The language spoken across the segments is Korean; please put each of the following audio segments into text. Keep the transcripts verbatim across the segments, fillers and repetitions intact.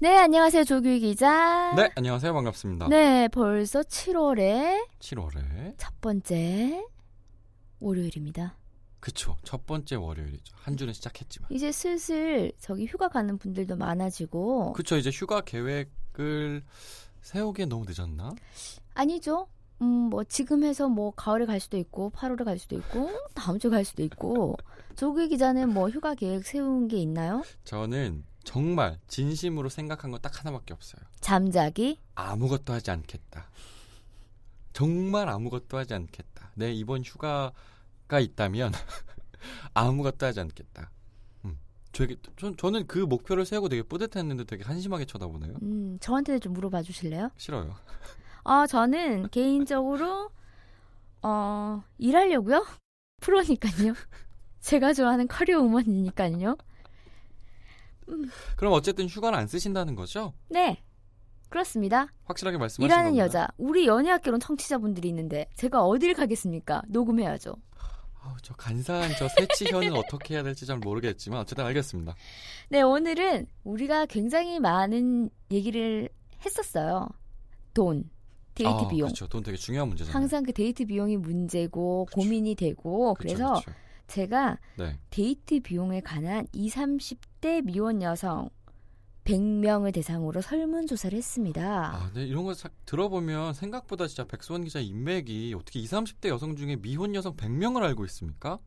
네, 안녕하세요. 조규희 기자. 네, 안녕하세요. 반갑습니다. 네, 벌써 칠월에 칠월에 첫 번째 월요일입니다. 그쵸. 첫 번째 월요일이죠. 한 주는 시작했지만. 이제 슬슬 저기 휴가 가는 분들도 많아지고. 그쵸. 이제 휴가 계획을 세우기엔 너무 늦었나? 아니죠. 음, 뭐 지금 해서 뭐 가을에 갈 수도 있고 팔월에 갈 수도 있고 다음 주에 갈 수도 있고. 조규희 기자는 뭐 휴가 계획 세운 게 있나요? 저는 정말 진심으로 생각한 건 딱 하나밖에 없어요. 잠자기? 아무것도 하지 않겠다. 정말 아무것도 하지 않겠다. 내 이번 휴가 가 있다면 아무것도 하지 않겠다. 음, 되게, 전, 저는 그 목표를 세우고 되게 뿌듯했는데 되게 한심하게 쳐다보네요. 음, 저한테는 좀 물어봐 주실래요? 싫어요. 아, 어, 저는 개인적으로 어, 일하려고요. 프로니까요. 제가 좋아하는 커리어 우먼이니까요. 음. 그럼 어쨌든 휴가는 안 쓰신다는 거죠? 네. 그렇습니다. 확실하게 말씀하신 겁니다. 일하는 여자, 우리 연애학개론 청취자분들이 있는데 제가 어딜 가겠습니까? 녹음해야죠. 저 간사한 저 새치현은 어떻게 해야 될지 잘 모르겠지만 어쨌든 알겠습니다. 네, 오늘은 우리가 굉장히 많은 얘기를 했었어요. 돈, 데이트 아, 비용. 그렇죠. 돈 되게 중요한 문제잖아요. 항상 그 데이트 비용이 문제고 그쵸. 고민이 되고 그쵸, 그래서 그쵸. 제가 네. 데이트 비용에 관한 이십, 삼십대 미혼 여성 백 명을 대상으로 설문조사를 했습니다. 아, 네, 이런 거 들어보면 생각보다 진짜 백수원 기자 인맥이 어떻게 이십, 삼십대 여성 중에 미혼 여성 백 명을 알고 있습니까?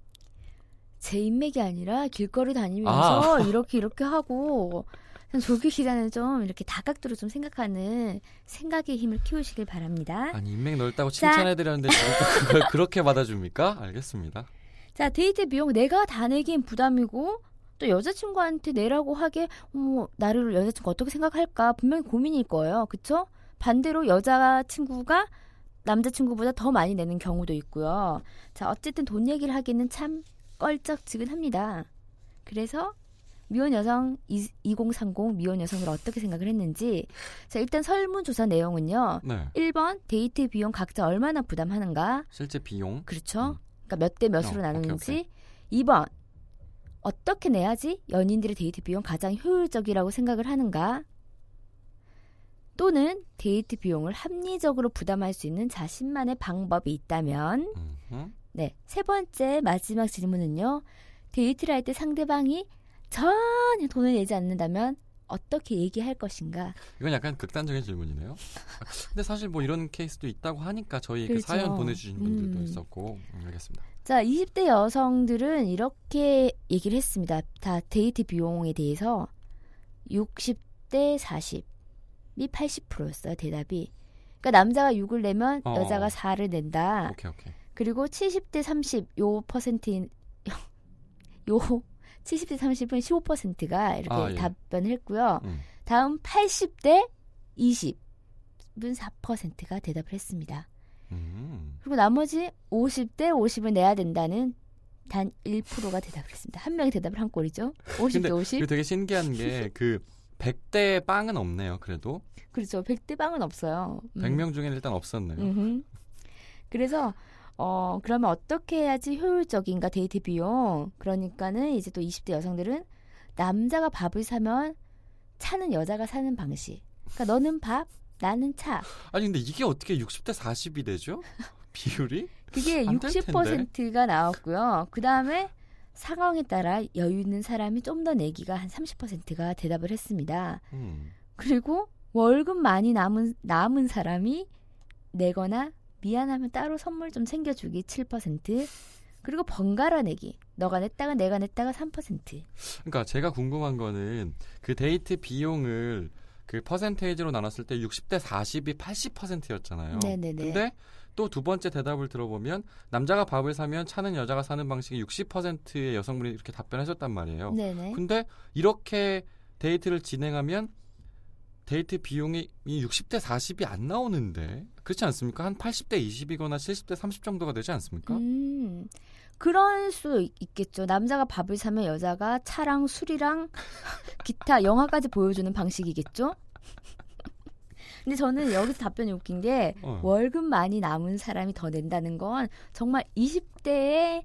제 인맥이 아니라 길거리 다니면서 아. 이렇게 이렇게 하고 조규 기자는 좀 이렇게 다각도로 좀 생각하는 생각의 힘을 키우시길 바랍니다. 아니 인맥 넓다고 칭찬해드렸는데 그걸 그렇게 받아줍니까? 알겠습니다. 자, 데이트 비용 내가 다 내긴 부담이고 또 여자친구한테 내라고 하게 어, 나를 여자친구 어떻게 생각할까 분명히 고민일 거예요. 그렇죠? 반대로 여자친구가 남자친구보다 더 많이 내는 경우도 있고요. 자, 어쨌든 돈 얘기를 하기는 참 껄쩍지근합니다. 그래서 미혼 여성 이공삼공 미혼 여성을 어떻게 생각을 했는지 자, 일단 설문조사 내용은요. 네. 일 번 데이트 비용 각자 얼마나 부담하는가. 실제 비용. 그렇죠. 음. 그러니까 몇 대 몇으로 어, 나누는지. 오케이, 오케이. 이 번. 어떻게 내야지 연인들의 데이트 비용 가장 효율적이라고 생각을 하는가? 또는 데이트 비용을 합리적으로 부담할 수 있는 자신만의 방법이 있다면? 음흠. 네, 세 번째 마지막 질문은요. 데이트를 할 때 상대방이 전혀 돈을 내지 않는다면 어떻게 얘기할 것인가? 이건 약간 극단적인 질문이네요. 근데 사실 뭐 이런 케이스도 있다고 하니까 저희 그렇죠. 그 사연 보내주신 분들도 음. 있었고 음, 알겠습니다. 자, 이십 대 여성들은 이렇게 얘기를 했습니다. 다 데이트 비용에 대해서 육십 대 사십이 팔십 퍼센트였어요. 대답이. 그러니까 남자가 육을 내면 어. 여자가 사를 낸다. 오케이, 오케이. 그리고 칠십 대 삼십 요 퍼센트인 요 칠십 대 삼십은 십오 퍼센트가 이렇게 아, 예. 답변을 했고요. 음. 다음 팔십 대 이십은 사 퍼센트가 대답을 했습니다. 음. 그리고 나머지 오십 대 오십을 내야 된다는 단 일 퍼센트가 대답을 했습니다. 한 명이 대답을 한 꼴이죠. 오십 대 오십. 근데 되게 신기한 게 그 백 대 빵은 없네요. 그래도. 그렇죠. 백 대 빵은 없어요. 음. 백 명 중에는 일단 없었네요. 음흠. 그래서 어, 그러면 어떻게 해야지 효율적인가 데이트 비용. 그러니까는 이제 또 이십 대 여성들은 남자가 밥을 사면 차는 여자가 사는 방식. 그러니까 너는 밥, 나는 차. 아니 근데 이게 어떻게 육십 대 사십이 되죠? 비율이? 그게 육십 퍼센트가 나왔고요. 그다음에 상황에 따라 여유 있는 사람이 좀 더 내기가 한 삼십 퍼센트가 대답을 했습니다. 음. 그리고 월급 많이 남은 남은 사람이 내거나 미안하면 따로 선물 좀 챙겨주기 칠 퍼센트. 그리고 번갈아 내기. 너가 냈다가 내가 냈다가 삼 퍼센트. 그러니까 제가 궁금한 거는 그 데이트 비용을 그 퍼센테이지로 나눴을 때 육십 대 사십이 팔십 퍼센트였잖아요. 네네네. 근데 또 두 번째 대답을 들어보면 남자가 밥을 사면 차는 여자가 사는 방식이 육십 퍼센트의 여성분이 이렇게 답변하셨단 말이에요. 네네. 근데 이렇게 데이트를 진행하면 데이트 비용이 육십 대 사십이 안 나오는데, 그렇지 않습니까? 한 팔십 대 이십이거나 칠십 대 삼십 정도가 되지 않습니까? 음, 그럴 수 있겠죠. 남자가 밥을 사면 여자가 차랑 술이랑 기타 영화까지 보여주는 방식이겠죠? 근데 저는 여기서 답변이 웃긴 게 어. 월급 많이 남은 사람이 더 낸다는 건 정말 이십 대에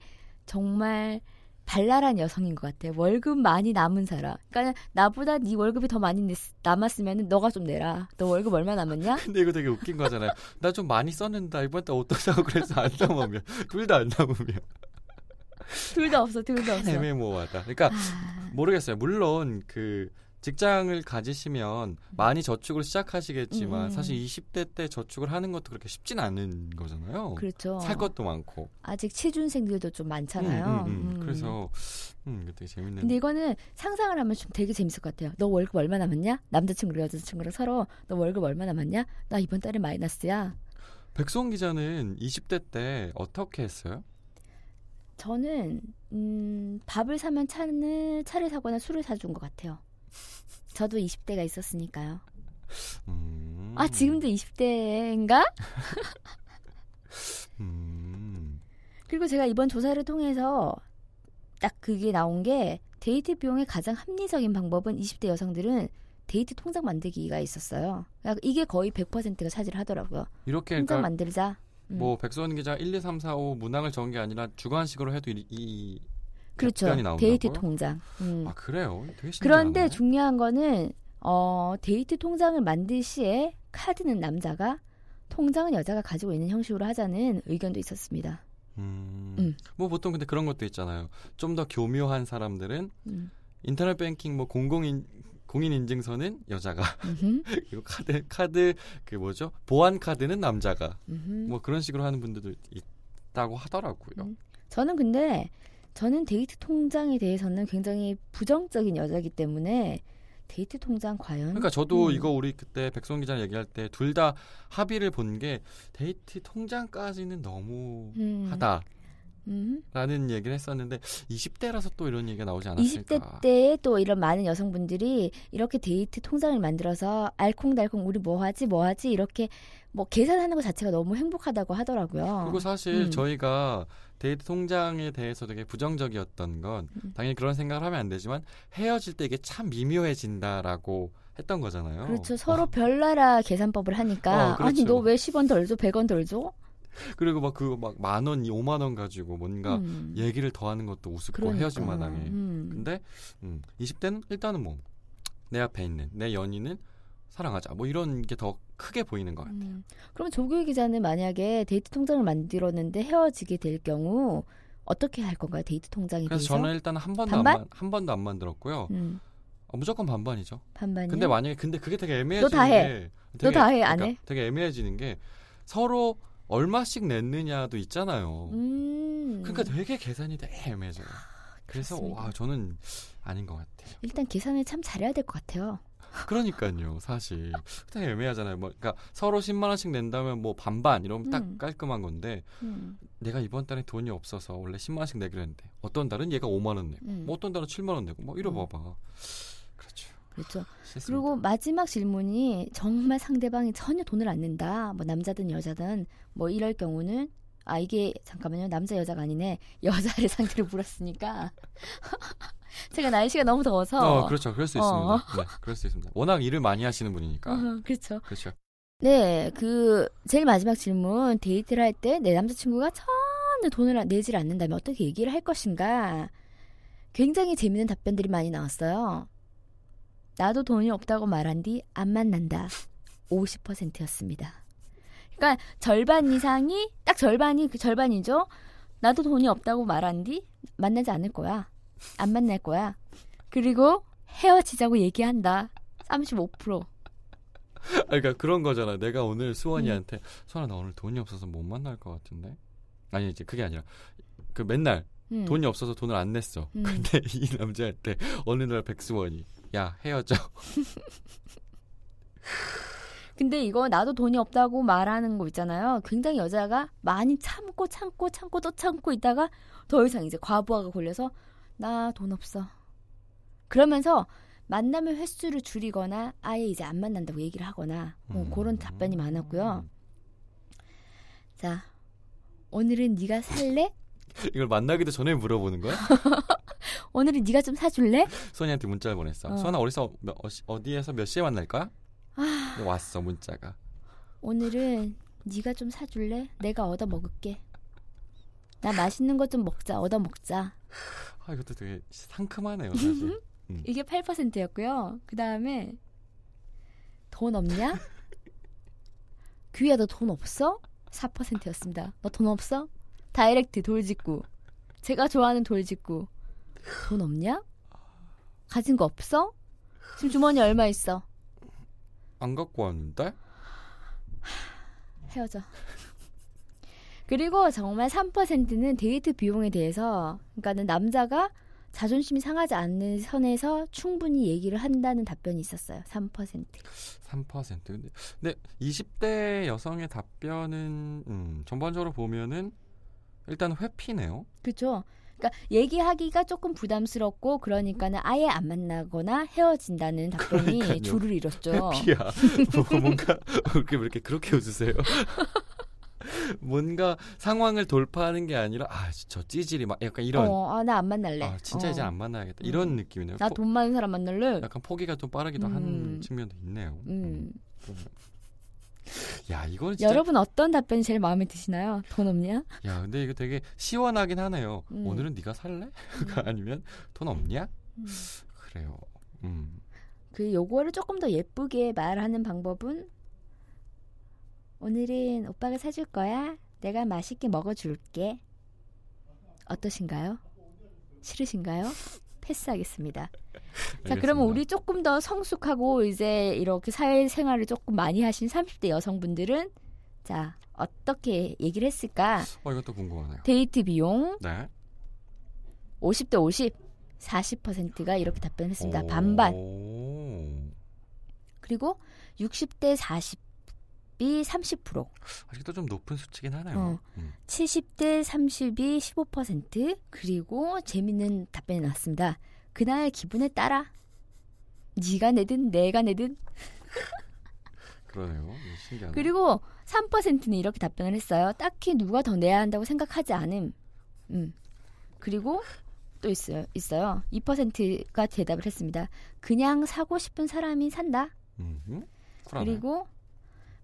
정말 발랄한 여성인 것 같아요. 월급 많이 남은 사람. 그러니까 나보다 네 월급이 더 많이 남았으면 너가 좀 내라. 너 월급 얼마 남았냐? 근데 이거 되게 웃긴 거잖아요. 나 좀 많이 썼는데 이번 달 어떤 사고 그래서 안 남으면 둘 다 안 남으면 둘 다 없어. 둘 다 없어. 애매모호하다. 그러니까 아... 모르겠어요. 물론 그 직장을 가지시면 많이 저축을 시작하시겠지만 음. 사실 이십 대 때 저축을 하는 것도 그렇게 쉽진 않은 거잖아요. 그렇죠. 살 것도 많고. 아직 취준생들도 좀 많잖아요. 음, 음, 음. 음. 그래서 음, 되게 재밌는. 근데 이거는 상상을 하면 좀 되게 재밌을 것 같아요. 너 월급 얼마 남았냐? 남자친구랑 여자친구랑 서로 너 월급 얼마 남았냐? 나 이번 달에 마이너스야. 백수원 기자는 이십 대 때 어떻게 했어요? 저는 음, 밥을 사면 차는, 차를 사거나 술을 사준 것 같아요. 저도 이십 대가 있었으니까요. 음... 아, 지금도 이십 대인가? 음... 그리고 제가 이번 조사를 통해서 딱 그게 나온 게 데이트 비용의 가장 합리적인 방법은 이십 대 여성들은 데이트 통장 만들기가 있었어요. 그러니까 이게 거의 백 퍼센트가 차지를 하더라고요. 이렇게 통장 그러니까 만들자. 뭐 음. 백수원 기자 일, 이, 삼, 사, 오 문항을 적은 게 아니라 주관식으로 해도 이... 이... 그렇죠. 데이트 통장. 음. 아, 그래요? 되게 신기하네. 그런데 중요한 거는 어, 데이트 통장을 만들 시에 카드는 남자가, 통장은 여자가 가지고 있는 형식으로 하자는 의견도 있었습니다. 음. 음. 뭐 보통 근데 그런 것도 있잖아요. 좀 더 교묘한 사람들은 음. 인터넷 뱅킹 뭐 공공인 공인 인증서는 여자가 그리고 카드 카드 그 뭐죠? 보안 카드는 남자가. 음흠. 뭐 그런 식으로 하는 분들도 있다고 하더라고요. 음. 저는 근데 저는 데이트 통장에 대해서는 굉장히 부정적인 여자이기 때문에 데이트 통장 과연... 그러니까 저도 음. 이거 우리 그때 백수원 기자랑 얘기할 때 둘 다 합의를 본 게 데이트 통장까지는 너무 음. 하다. 음. 라는 얘기를 했었는데 이십 대라서 또 이런 얘기가 나오지 않았을까. 이십 대 때에 또 이런 많은 여성분들이 이렇게 데이트 통장을 만들어서 알콩달콩 우리 뭐하지 뭐하지 이렇게 뭐 계산하는 것 자체가 너무 행복하다고 하더라고요. 그리고 사실 음. 저희가 데이트 통장에 대해서 되게 부정적이었던 건 당연히 그런 생각을 하면 안 되지만 헤어질 때 이게 참 미묘해진다라고 했던 거잖아요. 그렇죠. 서로 어. 별나라 계산법을 하니까 어, 그렇죠. 아니 너 왜 십 원 덜 줘? 백 원 덜 줘? 그리고 막 그 막 만 원, 오만 원 가지고 뭔가 음. 얘기를 더 하는 것도 우습고 그러니까. 헤어진 마당에. 음. 근데 음, 이십 대는 일단은 뭐 내 앞에 있는 내 연인은 사랑하자. 뭐 이런 게 더 크게 보이는 것 같아요. 음. 그럼 조규희 기자는 만약에 데이트 통장을 만들었는데 헤어지게 될 경우 어떻게 할 건가요? 데이트 통장에 그래서 대해서? 저는 일단 한 번도 반반? 안, 한 번도 안 만들었고요. 음. 어, 무조건 반반이죠. 반반이요? 근데 만약에 근데 그게 되게 애매해지는 게 너 다 해. 너 다 해. 안 그러니까 해? 되게 애매해지는 게 서로 얼마씩 냈느냐도 있잖아요. 음. 그러니까 되게 계산이 되게 애매해져요. 아, 그래서 와, 저는 아닌 것 같아요. 일단 계산을 참 잘해야 될 것 같아요. 그러니까요. 사실 되게 애매하잖아요. 뭐, 그러니까 서로 십만 원씩 낸다면 뭐 반반 이러면 음. 딱 깔끔한 건데 음. 내가 이번 달에 돈이 없어서 원래 십만 원씩 내기로 했는데 어떤 달은 얘가 오만 원 내고 음. 뭐 어떤 달은 칠만 원 내고 뭐 이러 봐봐. 음. 그렇죠. 그렇죠. 싫습니다. 그리고 마지막 질문이 정말 상대방이 전혀 돈을 안 낸다. 뭐 남자든 여자든 뭐 이럴 경우는 아 이게 잠깐만요. 남자 여자가 아니네. 여자를 상대로 물었으니까 제가 날씨가 너무 더워서 어, 그렇죠. 그럴 수 있습니다. 어. 네, 그럴 수 있습니다. 워낙 일을 많이 하시는 분이니까. 어, 그렇죠. 그렇죠. 네, 그 제일 마지막 질문 데이트를 할 때 내 남자친구가 전혀 돈을 내질 않는다면 어떻게 얘기를 할 것인가. 굉장히 재밌는 답변들이 많이 나왔어요. 나도 돈이 없다고 말한 뒤 안 만난다. 오십 퍼센트였습니다. 그러니까 절반 이상이 딱 절반이 그 절반이죠. 나도 돈이 없다고 말한 뒤 만나지 않을 거야. 안 만날 거야. 그리고 헤어지자고 얘기한다. 삼십오 퍼센트. 그러니까 그런 거잖아. 내가 오늘 수원이한테 음. 수원아 나 오늘 돈이 없어서 못 만날 것 같은데. 아니 이제 그게 아니라 그 맨날 음. 돈이 없어서 돈을 안 냈어. 음. 근데 이 남자한테 어느 날 백수원이 야 헤어져. 근데 이거 나도 돈이 없다고 말하는 거 있잖아요. 굉장히 여자가 많이 참고 참고 참고 또 참고 있다가 더 이상 이제 과부하가 걸려서 나 돈 없어. 그러면서 만남의 횟수를 줄이거나 아예 이제 안 만난다고 얘기를 하거나 뭐 음. 그런 답변이 많았고요. 자, 오늘은 네가 살래? 이걸 만나기도 전에 물어보는 거야? 오늘은 네가 좀 사줄래? 소니한테 문자를 보냈어. 어. 소나 어디서 몇, 어디에서 몇 시에 만날까? 아. 왔어 문자가. 오늘은 네가 좀 사줄래? 내가 얻어 먹을게. 나 맛있는 거 좀 먹자. 얻어 먹자. 아, 이것도 되게 상큼하네요, 사실. 음. 이게 팔 퍼센트였고요. 그 다음에 돈 없냐? 규희야, 너 돈 없어? 사 퍼센트였습니다. 너 돈 없어? 다이렉트 돌직구. 제가 좋아하는 돌직구. 돈 없냐? 가진 거 없어? 지금 주머니 얼마 있어? 안 갖고 왔는데? 헤어져. 그리고 정말 삼 퍼센트는 데이트 비용에 대해서, 그러니까는 남자가 자존심이 상하지 않는 선에서 충분히 얘기를 한다는 답변이 있었어요. 삼 퍼센트. 삼 퍼센트. 근데, 근데 이십 대 여성의 답변은 음, 전반적으로 보면은 일단 회피네요. 그렇죠. 그러니까 얘기하기가 조금 부담스럽고 그러니까는 아예 안 만나거나 헤어진다는 답변이 그러니까요. 줄을 이뤘죠. 회피야. 뭐, 뭔가 그렇게 그렇게 그렇게 웃으세요. 뭔가 상황을 돌파하는 게 아니라 아, 저 찌질이 막 약간 이런. 어, 아, 나 안 만날래. 아, 진짜 어. 이제 안 만나야겠다. 이런 음. 느낌이네요. 나 돈 많은 사람 만날래. 약간 포기가 좀 빠르기도 음. 한 측면도 있네요. 음. 음. 야, 이건 진짜... 여러분 어떤 답변이 제일 마음에 드시나요? 돈 없냐? 야, 근데 이거 되게 시원하긴 하네요. 음. 오늘은 네가 살래? 아니면 돈 없냐? 음. 그래요. 음. 그 요거를 조금 더 예쁘게 말하는 방법은 오늘은 오빠가 사줄 거야. 내가 맛있게 먹어줄게. 어떠신가요? 싫으신가요? 패스하겠습니다. 자, 그러면 우리 조금 더 성숙하고 이제 이렇게 사회생활을 조금 많이 하신 삼십 대 여성분들은 자, 어떻게 얘기를 했을까? 어, 이것도 궁금하네요. 데이트 비용. 네. 오십 대 오십, 사십 퍼센트가 이렇게 답변했습니다. 오. 반반. 그리고 육십 대 사십. 이 삼십 퍼센트. 아직도 좀 높은 수치긴 하네요. 어. 음. 칠십 대 삼십이 십오 퍼센트. 그리고 재밌는 답변이 나왔습니다. 그날 기분에 따라 네가 내든 내가 내든. 그러네요. 신기하네. 그리고 삼 퍼센트는 이렇게 답변을 했어요. 딱히 누가 더 내야 한다고 생각하지 않음. 음. 그리고 또 있어요. 있어요. 이 퍼센트가 대답을 했습니다. 그냥 사고 싶은 사람이 산다. 음. 그리고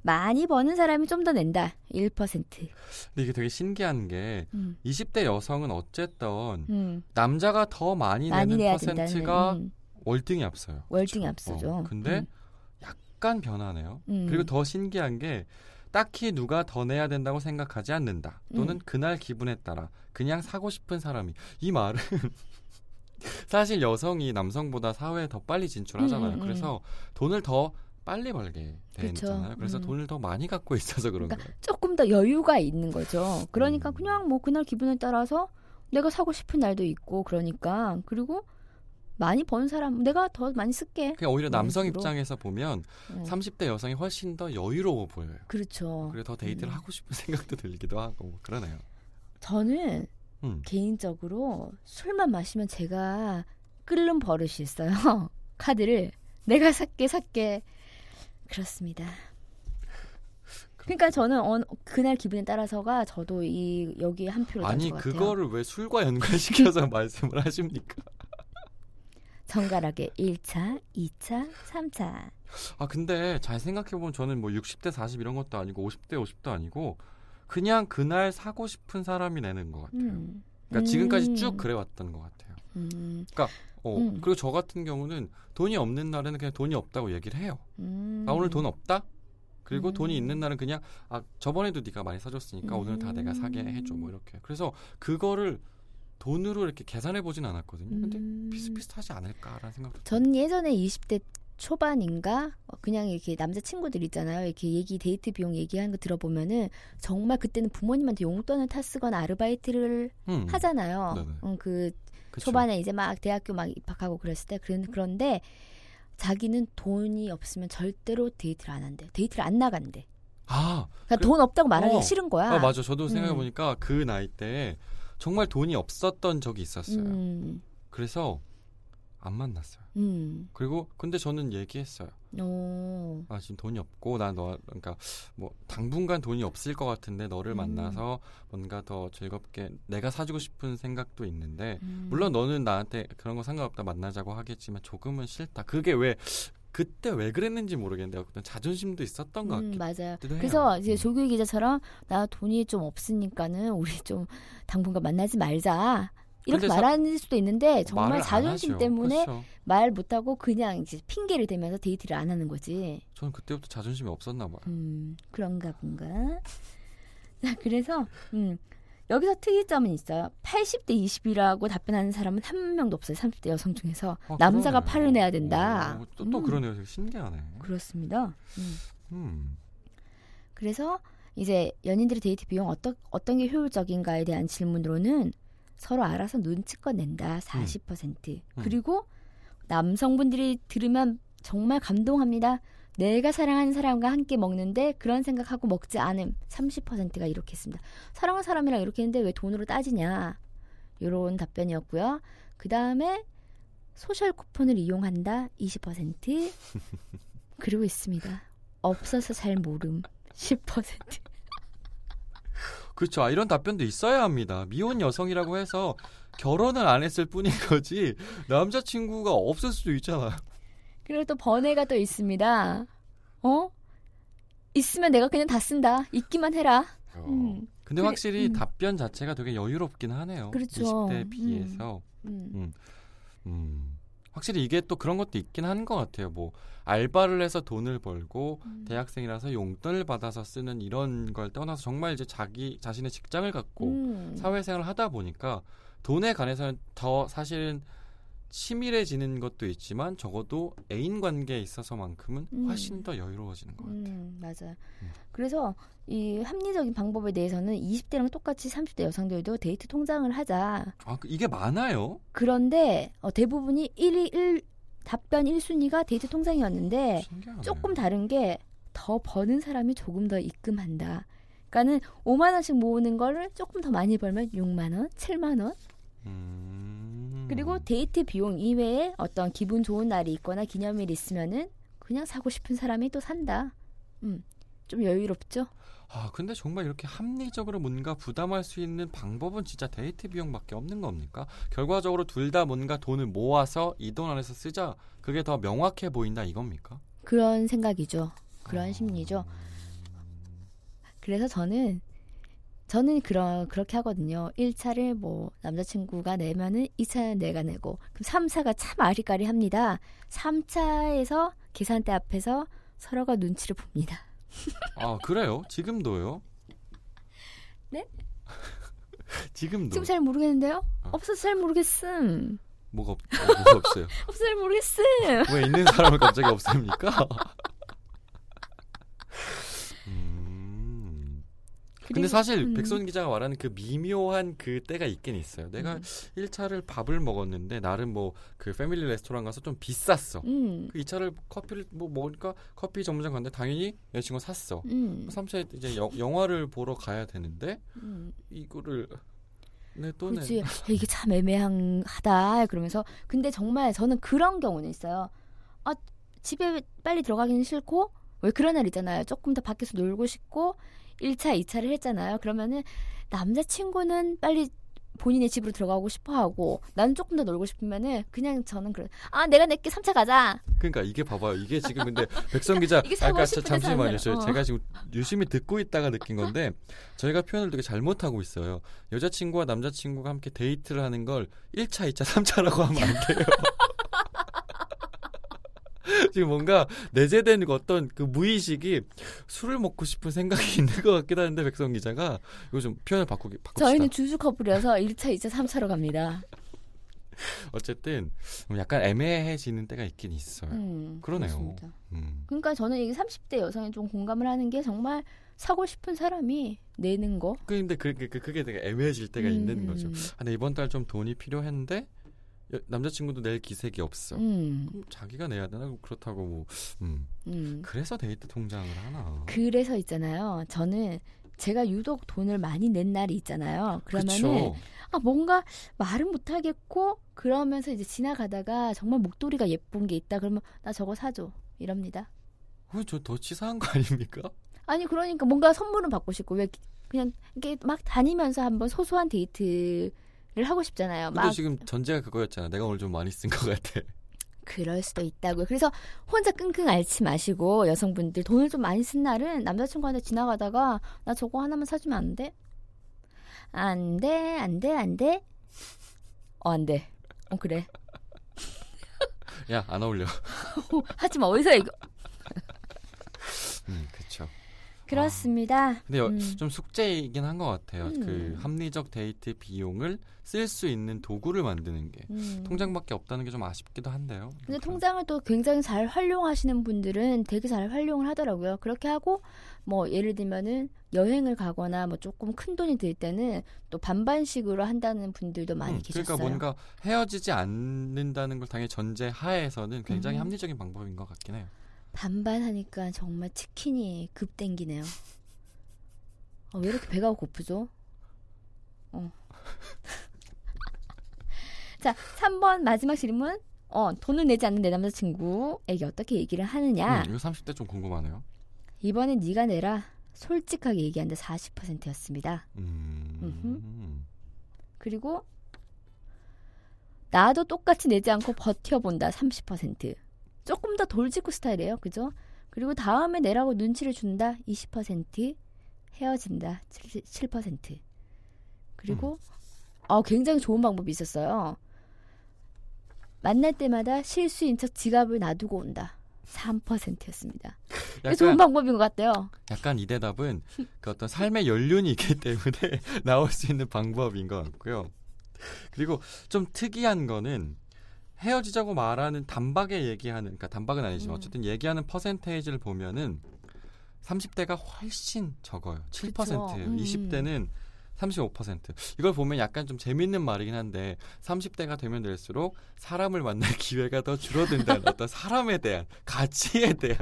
많이 버는 사람이 좀 더 낸다. 일 퍼센트. 근데 이게 되게 신기한 게 음. 이십 대 여성은 어쨌든 음. 남자가 더 많이, 많이 내는 퍼센트가 음. 월등히 앞서요. 월등히 그렇죠? 앞서죠. 어, 근데 음. 약간 변하네요. 음. 그리고 더 신기한 게 딱히 누가 더 내야 된다고 생각하지 않는다. 또는 음. 그날 기분에 따라 그냥 사고 싶은 사람이. 이 말은 사실 여성이 남성보다 사회에 더 빨리 진출하잖아요. 음, 음, 음. 그래서 돈을 더 빨리 벌게 되잖아요. 그래서 음. 돈을 더 많이 갖고 있어서 그런 그러니까 거예요. 조금 더 여유가 있는 거죠. 그러니까 음. 그냥 뭐 그날 기분에 따라서 내가 사고 싶은 날도 있고 그러니까 그리고 많이 버는 사람 내가 더 많이 쓸게. 그냥 오히려 남성 식으로. 입장에서 보면 어. 삼십 대 여성이 훨씬 더 여유로워 보여요. 그렇죠. 그리고 더 데이트를 음. 하고 싶은 생각도 들기도 하고 그러네요. 저는 음. 개인적으로 술만 마시면 제가 끓는 버릇이 있어요. 카드를 내가 살게 살게. 그렇습니다. 그러니까 저는 어, 그날 기분에 따라서가 저도 이 여기에 한 표를 던진 것 같아요. 아니 그거를 왜 술과 연관시켜서 말씀을 하십니까? 정갈하게 일 차, 이 차, 삼 차. 아 근데 잘 생각해보면 저는 뭐 육십 대 사십 이런 것도 아니고 오십 대 오십도 아니고 그냥 그날 사고 싶은 사람이 내는 것 같아요. 음. 그러니까 음. 지금까지 쭉 그래왔던 것 같아요. 음. 그러니까 어, 음. 그리고 저 같은 경우는 돈이 없는 날에는 그냥 돈이 없다고 얘기를 해요. 음. 아 오늘 돈 없다? 그리고 음. 돈이 있는 날은 그냥 아 저번에도 네가 많이 사줬으니까 음. 오늘 다 내가 사게 해줘 뭐 이렇게. 그래서 그거를 돈으로 이렇게 계산해보진 않았거든요. 음. 근데 비슷비슷하지 않을까라는 생각도 저는 예전에 이십 대 초반인가 그냥 이렇게 남자친구들 있잖아요. 이렇게 얘기 데이트 비용 얘기하는 거 들어보면은 정말 그때는 부모님한테 용돈을 타 쓰거나 아르바이트를 음. 하잖아요. 음, 그 그쵸. 초반에 이제 막 대학교 막 입학하고 그랬을 때 그런, 그런데 자기는 돈이 없으면 절대로 데이트를 안 한대. 데이트를 안 나간대. 아, 그러니까 그래. 돈 없다고 말하기 어. 싫은 거야. 아, 맞아. 저도 음. 생각해보니까 그 나이 때 정말 돈이 없었던 적이 있었어요. 음. 그래서 안 만났어요. 음. 그리고 근데 저는 얘기했어요. 오. 아 지금 돈이 없고 난 너 그러니까 뭐 당분간 돈이 없을 것 같은데 너를 음. 만나서 뭔가 더 즐겁게 내가 사주고 싶은 생각도 있는데 음. 물론 너는 나한테 그런 거 상관없다 만나자고 하겠지만 조금은 싫다. 그게 왜 그때 왜 그랬는지 모르겠는데 어떤 자존심도 있었던 것 같기도 음, 맞아요. 해요. 그래서 이제 조규희 기자처럼 나 돈이 좀 없으니까는 우리 좀 당분간 만나지 말자. 이렇게 말하는 수도 있는데 정말 자존심 때문에 그렇죠. 말 못하고 그냥 이제 핑계를 대면서 데이트를 안 하는 거지. 저는 그때부터 자존심이 없었나 봐요. 음, 그런가 본가. 자, 그래서 음, 여기서 특이점은 있어요. 팔십 대 이십이라고 답변하는 사람은 한 명도 없어요. 삼십 대 여성 중에서. 아, 남자가 그러네요. 팔을 내야 된다. 오, 또, 또 음. 그러네요. 되게 신기하네. 그렇습니다. 음. 음. 그래서 이제 연인들의 데이트 비용 어떠, 어떤 게 효율적인가에 대한 질문으로는 서로 알아서 눈치껏 낸다. 사십 퍼센트. 음. 음. 그리고 남성분들이 들으면 정말 감동합니다. 내가 사랑하는 사람과 함께 먹는데 그런 생각하고 먹지 않음. 삼십 퍼센트가 이렇게 했습니다. 사랑하는 사람이랑 이렇게 했는데 왜 돈으로 따지냐. 이런 답변이었고요. 그 다음에 소셜 쿠폰을 이용한다. 이십 퍼센트. 그리고 있습니다. 없어서 잘 모름. 십 퍼센트. 그렇죠. 이런 답변도 있어야 합니다. 미혼 여성이라고 해서 결혼을 안 했을 뿐인 거지 남자친구가 없을 수도 있잖아. 그리고 또 번외가 또 있습니다. 어? 있으면 내가 그냥 다 쓴다. 있기만 해라. 어. 음. 근데 그래, 확실히 음. 답변 자체가 되게 여유롭긴 하네요. 그렇죠. 이십 대에 비해서. 음. 음. 음. 확실히 이게 또 그런 것도 있긴 한 것 같아요. 뭐 알바를 해서 돈을 벌고 음. 대학생이라서 용돈을 받아서 쓰는 이런 걸 떠나서 정말 이제 자기 자신의 직장을 갖고 음. 사회생활을 하다 보니까 돈에 관해서는 더 사실은 치밀해지는 것도 있지만 적어도 애인 관계에 있어서만큼은 음. 훨씬 더 여유로워지는 것 같아요. 음, 맞아요. 음. 그래서 이 합리적인 방법에 대해서는 이십 대랑 똑같이 삼십 대 여성들도 데이트 통장을 하자. 아, 이게 많아요? 그런데 어, 대부분이 일 위 일 답변 일 순위가 데이트 통장이었는데 신기하네. 조금 다른 게 더 버는 사람이 조금 더 입금한다. 그러니까는 오만 원씩 모으는 거를 조금 더 많이 벌면 육만 원, 칠만 원. 음... 그리고 데이트 비용 이외에 어떤 기분 좋은 날이 있거나 기념일이 있으면은 그냥 사고 싶은 사람이 또 산다. 음, 좀 여유롭죠? 아, 근데 정말 이렇게 합리적으로 뭔가 부담할 수 있는 방법은 진짜 데이트 비용밖에 없는 겁니까? 결과적으로 둘 다 뭔가 돈을 모아서 이 돈 안에서 쓰자. 그게 더 명확해 보인다 이겁니까? 그런 생각이죠. 그런 어... 심리죠. 그래서 저는 저는 그런, 그렇게 하거든요. 일 차를 뭐 남자친구가 내면은 이 차는 내가 내고 그럼 삼 차가 참 아리까리합니다. 삼 차에서 계산대 앞에서 서로가 눈치를 봅니다. 아 그래요? 지금도요? 네? 지금도? 지금 잘 모르겠는데요? 어. 없어서 잘 모르겠음. 뭐가, 없, 뭐가 없어요? 없어서 잘 모르겠음. 왜 있는 사람을 갑자기 없습니까? 근데 사실 음. 백수원 기자가 말하는 그 미묘한 그 때가 있긴 있어요. 내가 음. 일 차를 밥을 먹었는데 나름 뭐 그 패밀리 레스토랑 가서 좀 비쌌어. 음. 그 이 차를 커피를 뭐 먹으니까 커피 전문점 갔는데 당연히 여자친구가 샀어. 음. 삼 차에 이제 여, 영화를 보러 가야 되는데 음. 이거를 내 돈에 그렇지. 이게 참 애매하다 그러면서 근데 정말 저는 그런 경우는 있어요. 아 집에 빨리 들어가기는 싫고 왜 그런 날 있잖아요. 조금 더 밖에서 놀고 싶고 일 차, 이 차를 했잖아요. 그러면은 남자친구는 빨리 본인의 집으로 들어가고 싶어하고 나는 조금 더 놀고 싶으면은 그냥 저는 그래 아 내가 낼게 삼 차 가자. 그러니까 이게 봐봐요. 이게 지금 근데 백선 기자 아까 잠시만요. 저, 어. 제가 지금 유심히 듣고 있다가 느낀 건데 저희가 표현을 되게 잘못하고 있어요. 여자친구와 남자친구가 함께 데이트를 하는 걸 일 차, 이 차, 삼 차라고 하면 안 돼요. 지금 뭔가 내재된 어떤 그 무의식이 술을 먹고 싶은 생각이 있는 것 같기도 하는데 백성 기자가 요즘 표현을 바꾸기 바꿉시다. 저희는 주주 커플이어서 일 차, 이 차, 삼 차로 갑니다. 어쨌든 약간 애매해지는 때가 있긴 있어요. 음, 그러네요. 음. 그러니까 저는 이게 삼십 대 여성이 좀 공감을 하는 게 정말 사고 싶은 사람이 내는 거. 근데 그, 그, 그게 되게 애매해질 때가 음. 있는 거죠. 아, 근데 이번 달 좀 돈이 필요했는데 남자친구도 낼 기색이 없어. 음. 그럼 자기가 내야 되나? 그렇다고 뭐. 음. 음. 그래서 데이트 통장을 하나. 그래서 있잖아요. 저는 제가 유독 돈을 많이 낸 날이 있잖아요. 그러면은 아, 뭔가 말은 못하겠고 그러면서 이제 지나가다가 정말 목도리가 예쁜 게 있다 그러면 나 저거 사줘 이럽니다. 왜 저 더 치사한 거 아닙니까? 아니 그러니까 뭔가 선물은 받고 싶고 왜 그냥 이렇게 막 다니면서 한번 소소한 데이트를 하고 싶잖아요. 근데 막 지금 전제가 그거였잖아. 내가 오늘 좀 많이 쓴 것 같아. 그럴 수도 있다고요. 그래서 혼자 끙끙 앓지 마시고 여성분들 돈을 좀 많이 쓴 날은 남자친구한테 지나가다가 나 저거 하나만 사주면 안 돼? 안 돼, 안 돼, 안 돼? 어, 안 돼. 어, 그래. 야, 안 어울려. 하지마, 어디서 이거. 음, 그렇죠. 그렇습니다. 아, 근데 음. 좀 숙제이긴 한 것 같아요. 음. 그 합리적 데이트 비용을 쓸 수 있는 도구를 만드는 게 음. 통장밖에 없다는 게 좀 아쉽기도 한데요. 근데 그러니까. 통장을 또 굉장히 잘 활용하시는 분들은 되게 잘 활용을 하더라고요. 그렇게 하고 뭐 예를 들면은 여행을 가거나 뭐 조금 큰 돈이 들 때는 또 반반씩으로 한다는 분들도 많이 음, 계셨어요. 그러니까 뭔가 헤어지지 않는다는 걸 당연히 전제하에서는 굉장히 음. 합리적인 방법인 것 같긴 해요. 반반하니까 정말 치킨이 급 땡기네요. 아, 왜 이렇게 배가 고프죠? 어. 자, 삼 번 마지막 질문. 어, 돈을 내지 않는 내 남자친구에게 어떻게 얘기를 하느냐. 음, 이거 삼십 대 좀 궁금하네요. 이번엔 네가 내라. 솔직하게 얘기하는데 사십 퍼센트였습니다. 음. 그리고 나도 똑같이 내지 않고 버텨본다. 삼십 퍼센트. 조금 더 돌직구 스타일이에요. 그죠? 그리고 다음에 내라고 눈치를 준다. 이십 퍼센트. 헤어진다. 칠 퍼센트. 그리고 음. 아, 굉장히 좋은 방법이 있었어요. 만날 때마다 실수인 척 지갑을 놔두고 온다. 삼 퍼센트였습니다. 약간, 좋은 방법인 것 같아요. 약간 이 대답은 그 어떤 삶의 연륜이 있기 때문에 나올 수 있는 방법인 것 같고요. 그리고 좀 특이한 거는 헤어지자고 말하는 단박에 얘기하는, 그러니까 단박은 아니지만 어쨌든 얘기하는 퍼센테이지를 보면은 삼십 대가 훨씬 적어요. 칠 퍼센트. 음. 이십 대는 삼십오 퍼센트. 이걸 보면 약간 좀 재밌는 말이긴 한데 삼십 대가 되면 될수록 사람을 만날 기회가 더 줄어든다는 어떤 사람에 대한 가치에 대한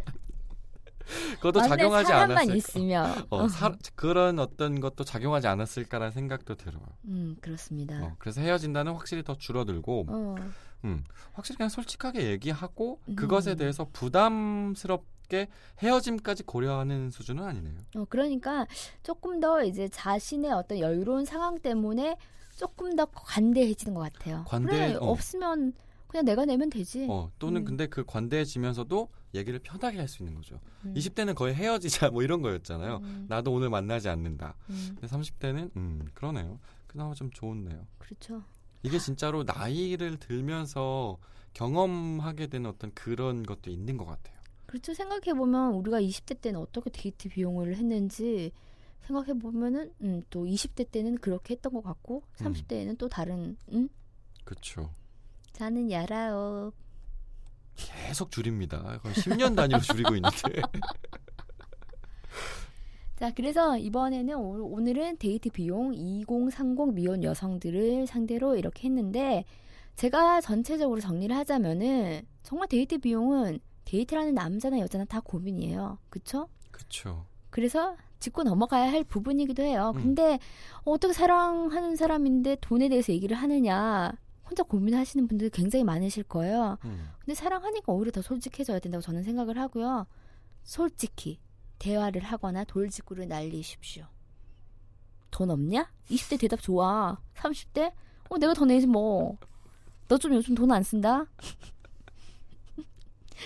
그것도 작용하지 않았을까. 있으면. 어, 사, 그런 어떤 것도 작용하지 않았을까라는 생각도 들어요. 음, 그렇습니다. 어, 그래서 헤어진다는 확실히 더 줄어들고 어. 음, 확실히 그냥 솔직하게 얘기하고 음. 그것에 대해서 부담스럽게 헤어짐까지 고려하는 수준은 아니네요. 어, 그러니까 조금 더 이제 자신의 어떤 여유로운 상황 때문에 조금 더 관대해지는 것 같아요. 관대, 그래, 어. 없으면 그냥 내가 내면 되지. 어, 또는 음. 근데 그 관대해지면서도 얘기를 편하게 할 수 있는 거죠. 음. 이십 대는 거의 헤어지자 뭐 이런 거였잖아요. 음. 나도 오늘 만나지 않는다. 음. 근데 삼십 대는 음, 그러네요. 그나마 좀 좋네요. 그렇죠. 이게 진짜로 나이를 들면서 경험하게 되는 어떤 그런 것도 있는 것 같아요. 그렇죠. 생각해보면 우리가 이십 대 때는 어떻게 데이트 비용을 했는지 생각해보면은 음, 또 이십 대 때는 그렇게 했던 것 같고 삼십 대에는 음. 또 다른 음? 그렇죠. 저는 야라오. 계속 줄입니다. 거의 십 년 단위로 줄이고 있는데. 자, 그래서 이번에는 오늘은 데이트 비용 이공삼공 미혼 여성들을 상대로 이렇게 했는데 제가 전체적으로 정리를 하자면은 정말 데이트 비용은 데이트를 하는 남자나 여자나 다 고민이에요. 그쵸? 그쵸. 그래서 짚고 넘어가야 할 부분이기도 해요. 음. 근데 어떻게 사랑하는 사람인데 돈에 대해서 얘기를 하느냐 혼자 고민하시는 분들이 굉장히 많으실 거예요. 음. 근데 사랑하니까 오히려 더 솔직해져야 된다고 저는 생각을 하고요. 솔직히 대화를 하거나 돌직구를 날리십시오. 돈 없냐? 이십 대 대답 좋아. 삼십 대? 어, 내가 더 내지 뭐. 너 좀 요즘 돈 안 쓴다?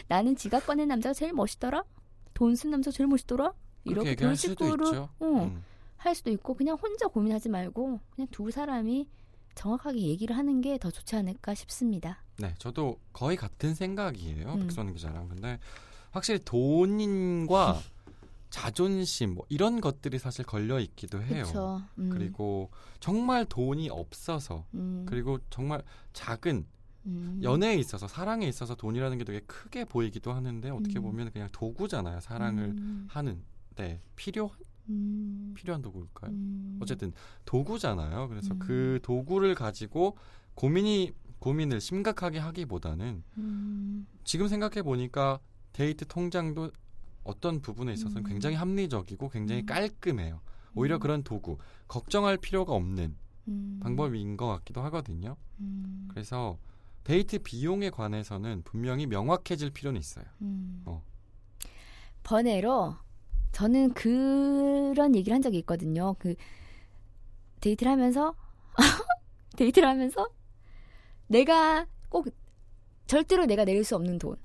나는 지갑 꺼낸 남자가 제일 멋있더라? 돈 쓴 남자가 제일 멋있더라? 이렇게 돌직구를 어, 음. 할 수도 있고 그냥 혼자 고민하지 말고 그냥 두 사람이 정확하게 얘기를 하는 게 더 좋지 않을까 싶습니다. 네, 저도 거의 같은 생각이에요. 음. 백수원 기자랑. 근데 확실히 돈인과 자존심 뭐 이런 것들이 사실 걸려 있기도 해요. 음. 그리고 정말 돈이 없어서 음. 그리고 정말 작은 음. 연애에 있어서 사랑에 있어서 돈이라는 게 되게 크게 보이기도 하는데 어떻게 음. 보면 그냥 도구잖아요. 사랑을 음. 하는 네, 필요 음. 필요한 도구일까요? 음. 어쨌든 도구잖아요. 그래서 음. 그 도구를 가지고 고민이 고민을 심각하게 하기보다는 음. 지금 생각해 보니까 데이트 통장도 어떤 부분에 있어서는 음. 굉장히 합리적이고 굉장히 음. 깔끔해요. 오히려 그런 도구, 걱정할 필요가 없는 음. 방법인 것 같기도 하거든요. 음. 그래서 데이트 비용에 관해서는 분명히 명확해질 필요는 있어요. 음. 어. 번외로 저는 그런 얘기를 한 적이 있거든요. 그 데이트를 하면서 데이트를 하면서 내가 꼭 절대로 내가 낼 수 없는 돈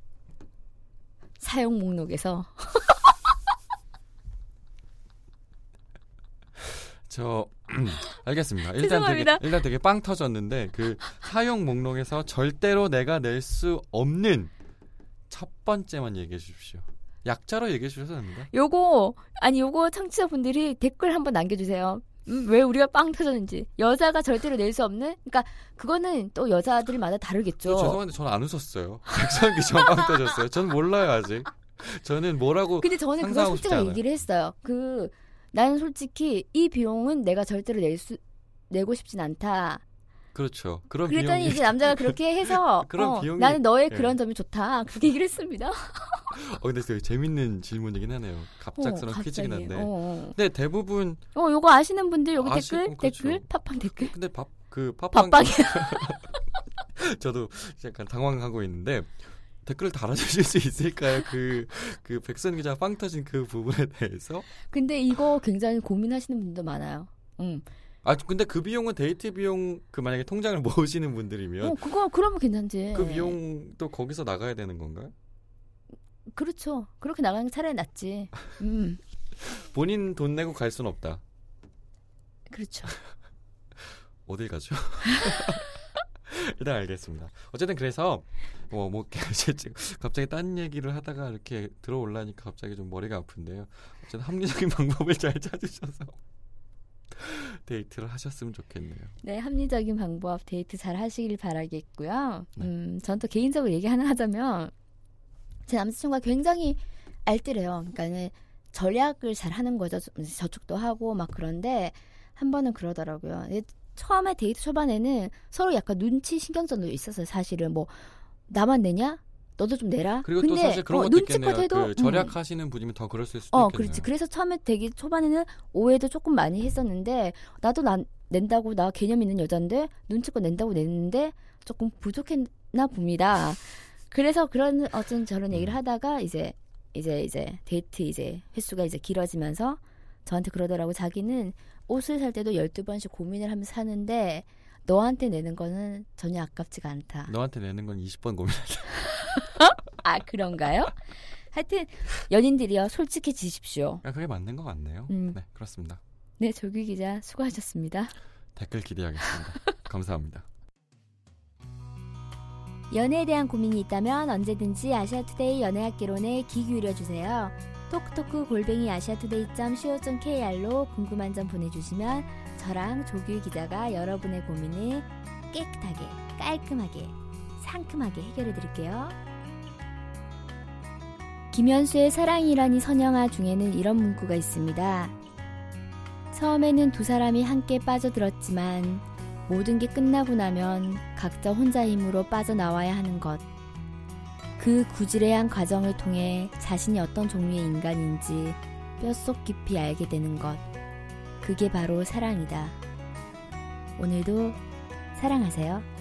사용 목록에서 저 알겠습니다. 일단 되게, 일단 되게 빵 터졌는데 그 사용 목록에서 절대로 내가 낼 수 없는 첫 번째만 얘기해 주십시오. 약자로 얘기해 주셔도 됩니다. 요거 아니 요거 청취자분들이 댓글 한번 남겨주세요. 음, 왜 우리가 빵 터졌는지. 여자가 절대로 낼 수 없는. 그러니까 그거는 또 여자들마다 다르겠죠. 죄송한데 저는 안 웃었어요. 백성기 전 빵 터졌어요. 저는 몰라요 아직. 저는 뭐라고. 근데 저는 그걸 솔직히 얘기를 했어요. 그 나는 솔직히 이 비용은 내가 절대로 낼 수 내고 싶진 않다. 그렇죠. 그런 그랬더니 비용이... 이제 남자가 그렇게 해서 그런 어, 비용이... 나는 너의 그런 예. 점이 좋다. 그렇게 얘기를 했습니다. 어, 근데 되게 재밌는 질문이긴 하네요. 갑작스러운 어, 퀴즈긴 한데. 어. 근데 대부분 어, 요거 아시는 분들 여기 아시... 댓글, 그렇죠. 댓글, 팟빵 댓글. 근데 밥 그 팟빵 저도 약간 당황하고 있는데 댓글을 달아주실 수 있을까요? 그, 그 백선 기자 빵 터진 그 부분에 대해서. 근데 이거 굉장히 고민하시는 분도 많아요. 음. 아 근데 그 비용은 데이트 비용 그 만약에 통장을 모으시는 분들이면. 어 그거 그러면 괜찮지. 그 비용도 거기서 나가야 되는 건가요? 그렇죠. 그렇게 나가는 게 차라리 낫지. 음. 본인 돈 내고 갈 수는 없다. 그렇죠. 어딜 가죠? 일단 알겠습니다. 어쨌든 그래서 뭐, 뭐 갑자기 딴 얘기를 하다가 이렇게 들어올라니까 갑자기 좀 머리가 아픈데요. 어쨌든 합리적인 방법을 잘 찾으셔서 데이트를 하셨으면 좋겠네요. 네, 합리적인 방법 데이트 잘 하시길 바라겠고요. 네. 음, 전 또 개인적으로 얘기 하나 하자면 제 남자친구가 굉장히 알뜰해요. 그러니까 전략을 잘 하는 거죠. 저축도 하고 막 그런데 한 번은 그러더라고요. 처음에 데이트 초반에는 서로 약간 눈치 신경전도 있었어요. 사실은 뭐 나만 내냐? 너도 좀 내라. 그리고 근데 또 사실 그런 것도 어, 있겠네요. 해도, 그 절약하시는 분이면 더 그럴 수도 어, 있겠네요. 그렇지. 그래서 처음에 되게 초반에는 오해도 조금 많이 했었는데 나도 난, 낸다고 나 개념 있는 여잔데 눈치껏 낸다고 냈는데 조금 부족했나 봅니다. 그래서 그런 어쩐 저런 얘기를 하다가 이제 이제 이제 데이트 이제 횟수가 이제 길어지면서 저한테 그러더라고. 자기는 옷을 살 때도 열두 번씩 고민을 하면서 사는데 너한테 내는 거는 전혀 아깝지가 않다. 너한테 내는 건 이십 번 고민하자. 아 그런가요? 하여튼 연인들이요 솔직해지십시오. 아, 그게 맞는 것 같네요. 음. 네 그렇습니다. 네 조규 기자 수고하셨습니다. 댓글 기대하겠습니다. 감사합니다. 연애에 대한 고민이 있다면 언제든지 아시아투데이 연애학개론에 귀 기울여주세요. 톡톡 골뱅이 아시아투데이 닷 씨오 닷 케이알로 궁금한 점 보내주시면 저랑 조규희 기자가 여러분의 고민을 깨끗하게, 깔끔하게, 상큼하게 해결해드릴게요. 김현수의 사랑이라니 선영아 중에는 이런 문구가 있습니다. 처음에는 두 사람이 함께 빠져들었지만 모든 게 끝나고 나면 각자 혼자 힘으로 빠져나와야 하는 것. 그 구지레한 과정을 통해 자신이 어떤 종류의 인간인지 뼛속 깊이 알게 되는 것. 그게 바로 사랑이다. 오늘도 사랑하세요.